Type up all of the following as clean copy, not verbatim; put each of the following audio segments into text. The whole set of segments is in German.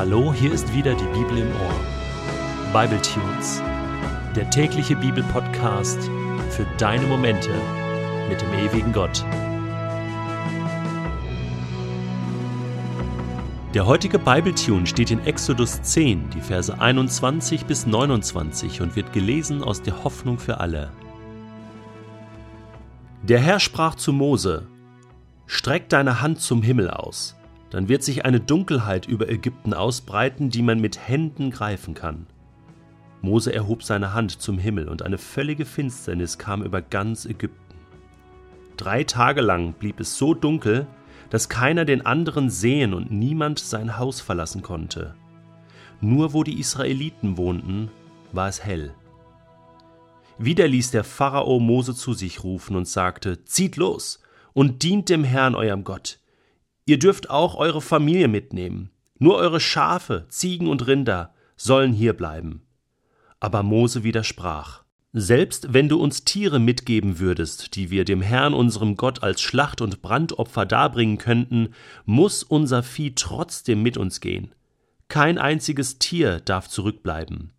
Hallo, hier ist wieder die Bibel im Ohr. Bible Tunes, der tägliche Bibelpodcast für deine Momente mit dem ewigen Gott. Der heutige Bible Tune steht in Exodus 10, die Verse 21 bis 29 und wird gelesen aus der Hoffnung für alle. Der Herr sprach zu Mose: Streck deine Hand zum Himmel aus, dann wird sich eine Dunkelheit über Ägypten ausbreiten, die man mit Händen greifen kann. Mose erhob seine Hand zum Himmel, und eine völlige Finsternis kam über ganz Ägypten. 3 Tage lang blieb es so dunkel, dass keiner den anderen sehen und niemand sein Haus verlassen konnte. Nur wo die Israeliten wohnten, war es hell. Wieder ließ der Pharao Mose zu sich rufen und sagte: Zieht los und dient dem Herrn, eurem Gott. Ihr dürft auch eure Familie mitnehmen. Nur eure Schafe, Ziegen und Rinder sollen hier bleiben. Aber Mose widersprach: Selbst wenn du uns Tiere mitgeben würdest, die wir dem Herrn, unserem Gott, als Schlacht- und Brandopfer darbringen könnten, muss unser Vieh trotzdem mit uns gehen. Kein einziges Tier darf zurückbleiben.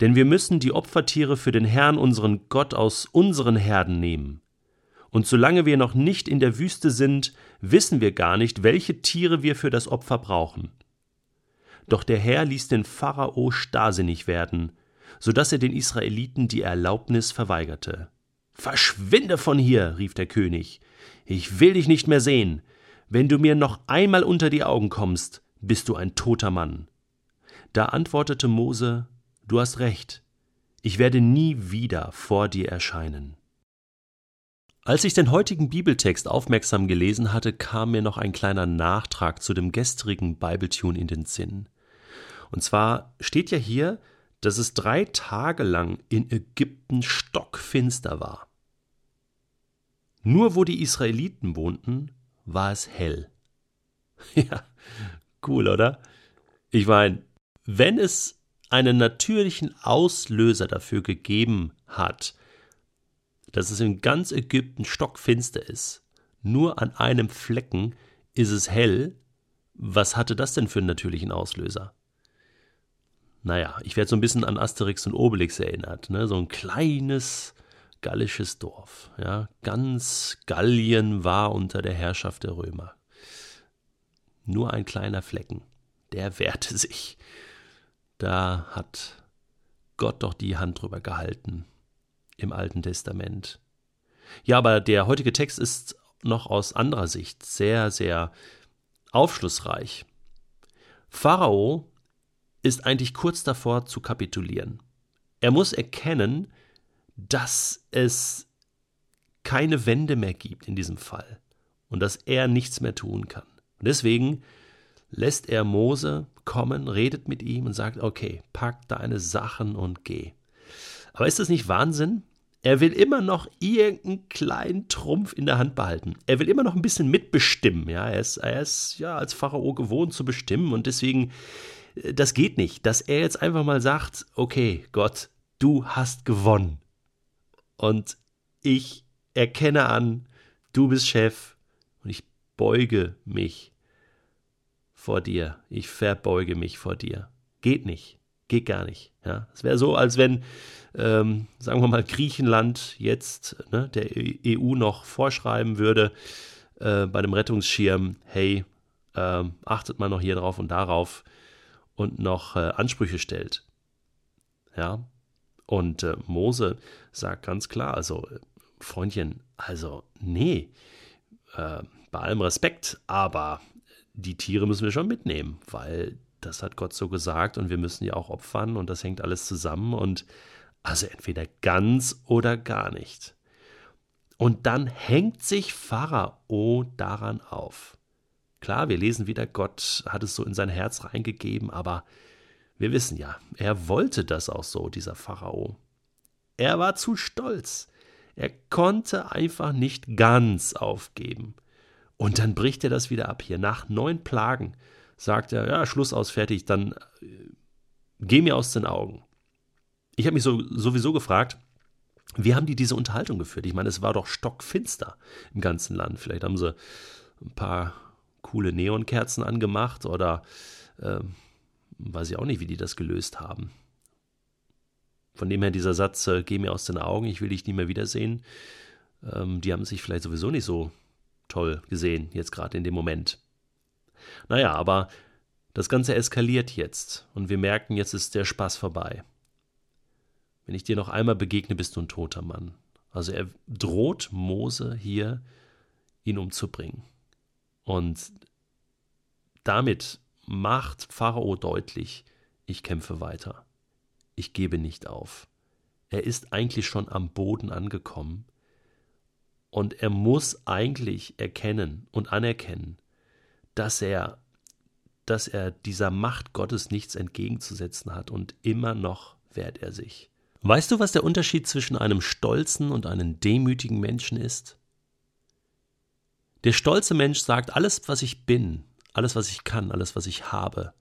Denn wir müssen die Opfertiere für den Herrn, unseren Gott, aus unseren Herden nehmen. Und solange wir noch nicht in der Wüste sind, wissen wir gar nicht, welche Tiere wir für das Opfer brauchen. Doch der Herr ließ den Pharao starrsinnig werden, sodass er den Israeliten die Erlaubnis verweigerte. »Verschwinde von hier«, rief der König, »ich will dich nicht mehr sehen. Wenn du mir noch einmal unter die Augen kommst, bist du ein toter Mann.« Da antwortete Mose: »Du hast recht, ich werde nie wieder vor dir erscheinen.« Als ich den heutigen Bibeltext aufmerksam gelesen hatte, kam mir noch ein kleiner Nachtrag zu dem gestrigen Bible-Tune in den Sinn. Und zwar steht ja hier, dass es 3 Tage lang in Ägypten stockfinster war. Nur wo die Israeliten wohnten, war es hell. Ja, cool, oder? Ich meine, wenn es einen natürlichen Auslöser dafür gegeben hat, dass es in ganz Ägypten stockfinster ist. Nur an einem Flecken ist es hell. Was hatte das denn für einen natürlichen Auslöser? Naja, ich werde so ein bisschen an Asterix und Obelix erinnert. Ne? So ein kleines gallisches Dorf. Ja? Ganz Gallien war unter der Herrschaft der Römer. Nur ein kleiner Flecken, der wehrte sich. Da hat Gott doch die Hand drüber gehalten. Im Alten Testament. Ja, aber der heutige Text ist noch aus anderer Sicht sehr, sehr aufschlussreich. Pharao ist eigentlich kurz davor zu kapitulieren. Er muss erkennen, dass es keine Wende mehr gibt in diesem Fall und dass er nichts mehr tun kann. Und deswegen lässt er Mose kommen, redet mit ihm und sagt: Okay, pack deine Sachen und geh. Aber ist das nicht Wahnsinn? Er will immer noch irgendeinen kleinen Trumpf in der Hand behalten. Er will immer noch ein bisschen mitbestimmen. Ja, er ist ja als Pharao gewohnt zu bestimmen, und deswegen, das geht nicht, dass er jetzt einfach mal sagt: Okay, Gott, du hast gewonnen und ich erkenne an, du bist Chef und ich beuge mich vor dir. Ich verbeuge mich vor dir. Geht nicht. Geht gar nicht. Ja. Es wäre so, als wenn, sagen wir mal, Griechenland jetzt der EU noch vorschreiben würde bei dem Rettungsschirm: Hey, achtet mal noch hier drauf und darauf, und noch Ansprüche stellt. Ja. Und Mose sagt ganz klar: Also, Freundchen, also nee, bei allem Respekt, aber die Tiere müssen wir schon mitnehmen, weil das hat Gott so gesagt und wir müssen ja auch opfern und das hängt alles zusammen, und also entweder ganz oder gar nicht. Und dann hängt sich Pharao daran auf. Klar, wir lesen wieder, Gott hat es so in sein Herz reingegeben, aber wir wissen ja, er wollte das auch so, dieser Pharao. Er war zu stolz. Er konnte einfach nicht ganz aufgeben. Und dann bricht er das wieder ab hier. Nach 9 Plagen sagt er: Ja, Schluss aus, fertig, dann geh mir aus den Augen. Ich habe mich sowieso gefragt, wie haben die diese Unterhaltung geführt? Ich meine, es war doch stockfinster im ganzen Land. Vielleicht haben sie ein paar coole Neonkerzen angemacht oder weiß ich auch nicht, wie die das gelöst haben. Von dem her dieser Satz, geh mir aus den Augen, ich will dich nie mehr wiedersehen, die haben sich vielleicht sowieso nicht so toll gesehen, jetzt gerade in dem Moment. Naja, aber das Ganze eskaliert jetzt und wir merken, jetzt ist der Spaß vorbei. Wenn ich dir noch einmal begegne, bist du ein toter Mann. Also er droht Mose hier, ihn umzubringen. Und damit macht Pharao deutlich, ich kämpfe weiter. Ich gebe nicht auf. Er ist eigentlich schon am Boden angekommen und er muss eigentlich erkennen und anerkennen, dass er dieser Macht Gottes nichts entgegenzusetzen hat und immer noch wehrt er sich. Weißt du, was der Unterschied zwischen einem stolzen und einem demütigen Menschen ist? Der stolze Mensch sagt, alles, was ich bin, alles, was ich kann, alles, was ich habe,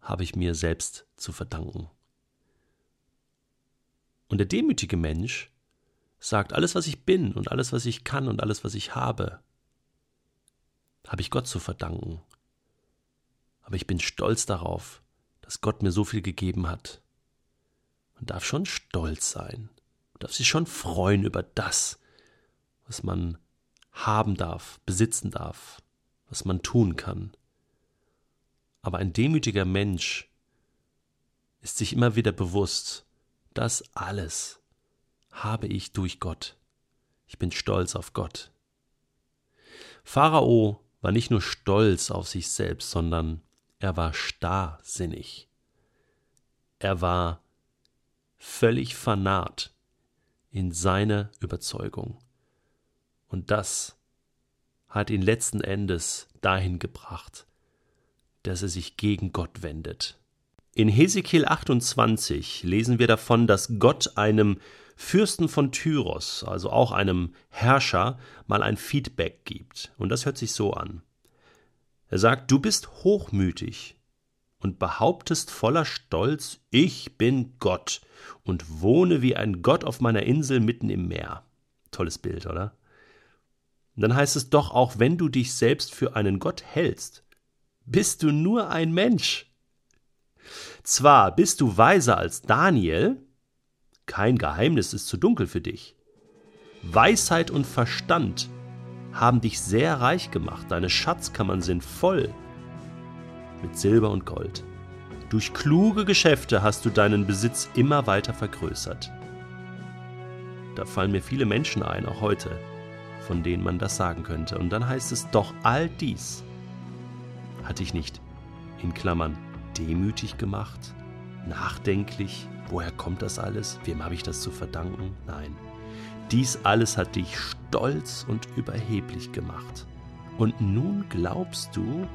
habe ich mir selbst zu verdanken. Und der demütige Mensch sagt, alles, was ich bin und alles, was ich kann und alles, was ich habe, habe ich Gott zu verdanken. Aber ich bin stolz darauf, dass Gott mir so viel gegeben hat. Man darf schon stolz sein. Man darf sich schon freuen über das, was man haben darf, besitzen darf, was man tun kann. Aber ein demütiger Mensch ist sich immer wieder bewusst, das alles habe ich durch Gott. Ich bin stolz auf Gott. Pharao war nicht nur stolz auf sich selbst, sondern er war starrsinnig. Er war völlig vernarrt in seine Überzeugung. Und das hat ihn letzten Endes dahin gebracht, dass er sich gegen Gott wendet. In Hesekiel 28 lesen wir davon, dass Gott einem Fürsten von Tyros, also auch einem Herrscher, mal ein Feedback gibt. Und das hört sich so an. Er sagt, du bist hochmütig und behauptest voller Stolz, ich bin Gott und wohne wie ein Gott auf meiner Insel mitten im Meer. Tolles Bild, oder? Und dann heißt es doch, auch wenn du dich selbst für einen Gott hältst, bist du nur ein Mensch. Zwar bist du weiser als Daniel, kein Geheimnis ist zu dunkel für dich. Weisheit und Verstand haben dich sehr reich gemacht, deine Schatzkammern sind voll mit Silber und Gold. Durch kluge Geschäfte hast du deinen Besitz immer weiter vergrößert. Da fallen mir viele Menschen ein, auch heute, von denen man das sagen könnte. Und dann heißt es doch, all dies hat dich nicht, in Klammern, demütig gemacht, nachdenklich, woher kommt das alles, wem habe ich das zu verdanken? Nein, dies alles hat dich stolz und überheblich gemacht. Und nun glaubst du,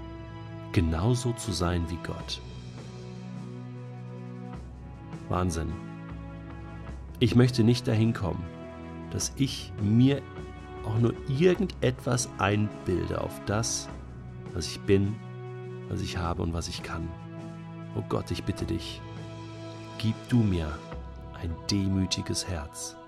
genauso zu sein wie Gott. Wahnsinn. Ich möchte nicht dahin kommen, dass ich mir auch nur irgendetwas einbilde auf das, was ich bin, was ich habe und was ich kann. Oh Gott, ich bitte dich, gib du mir ein demütiges Herz.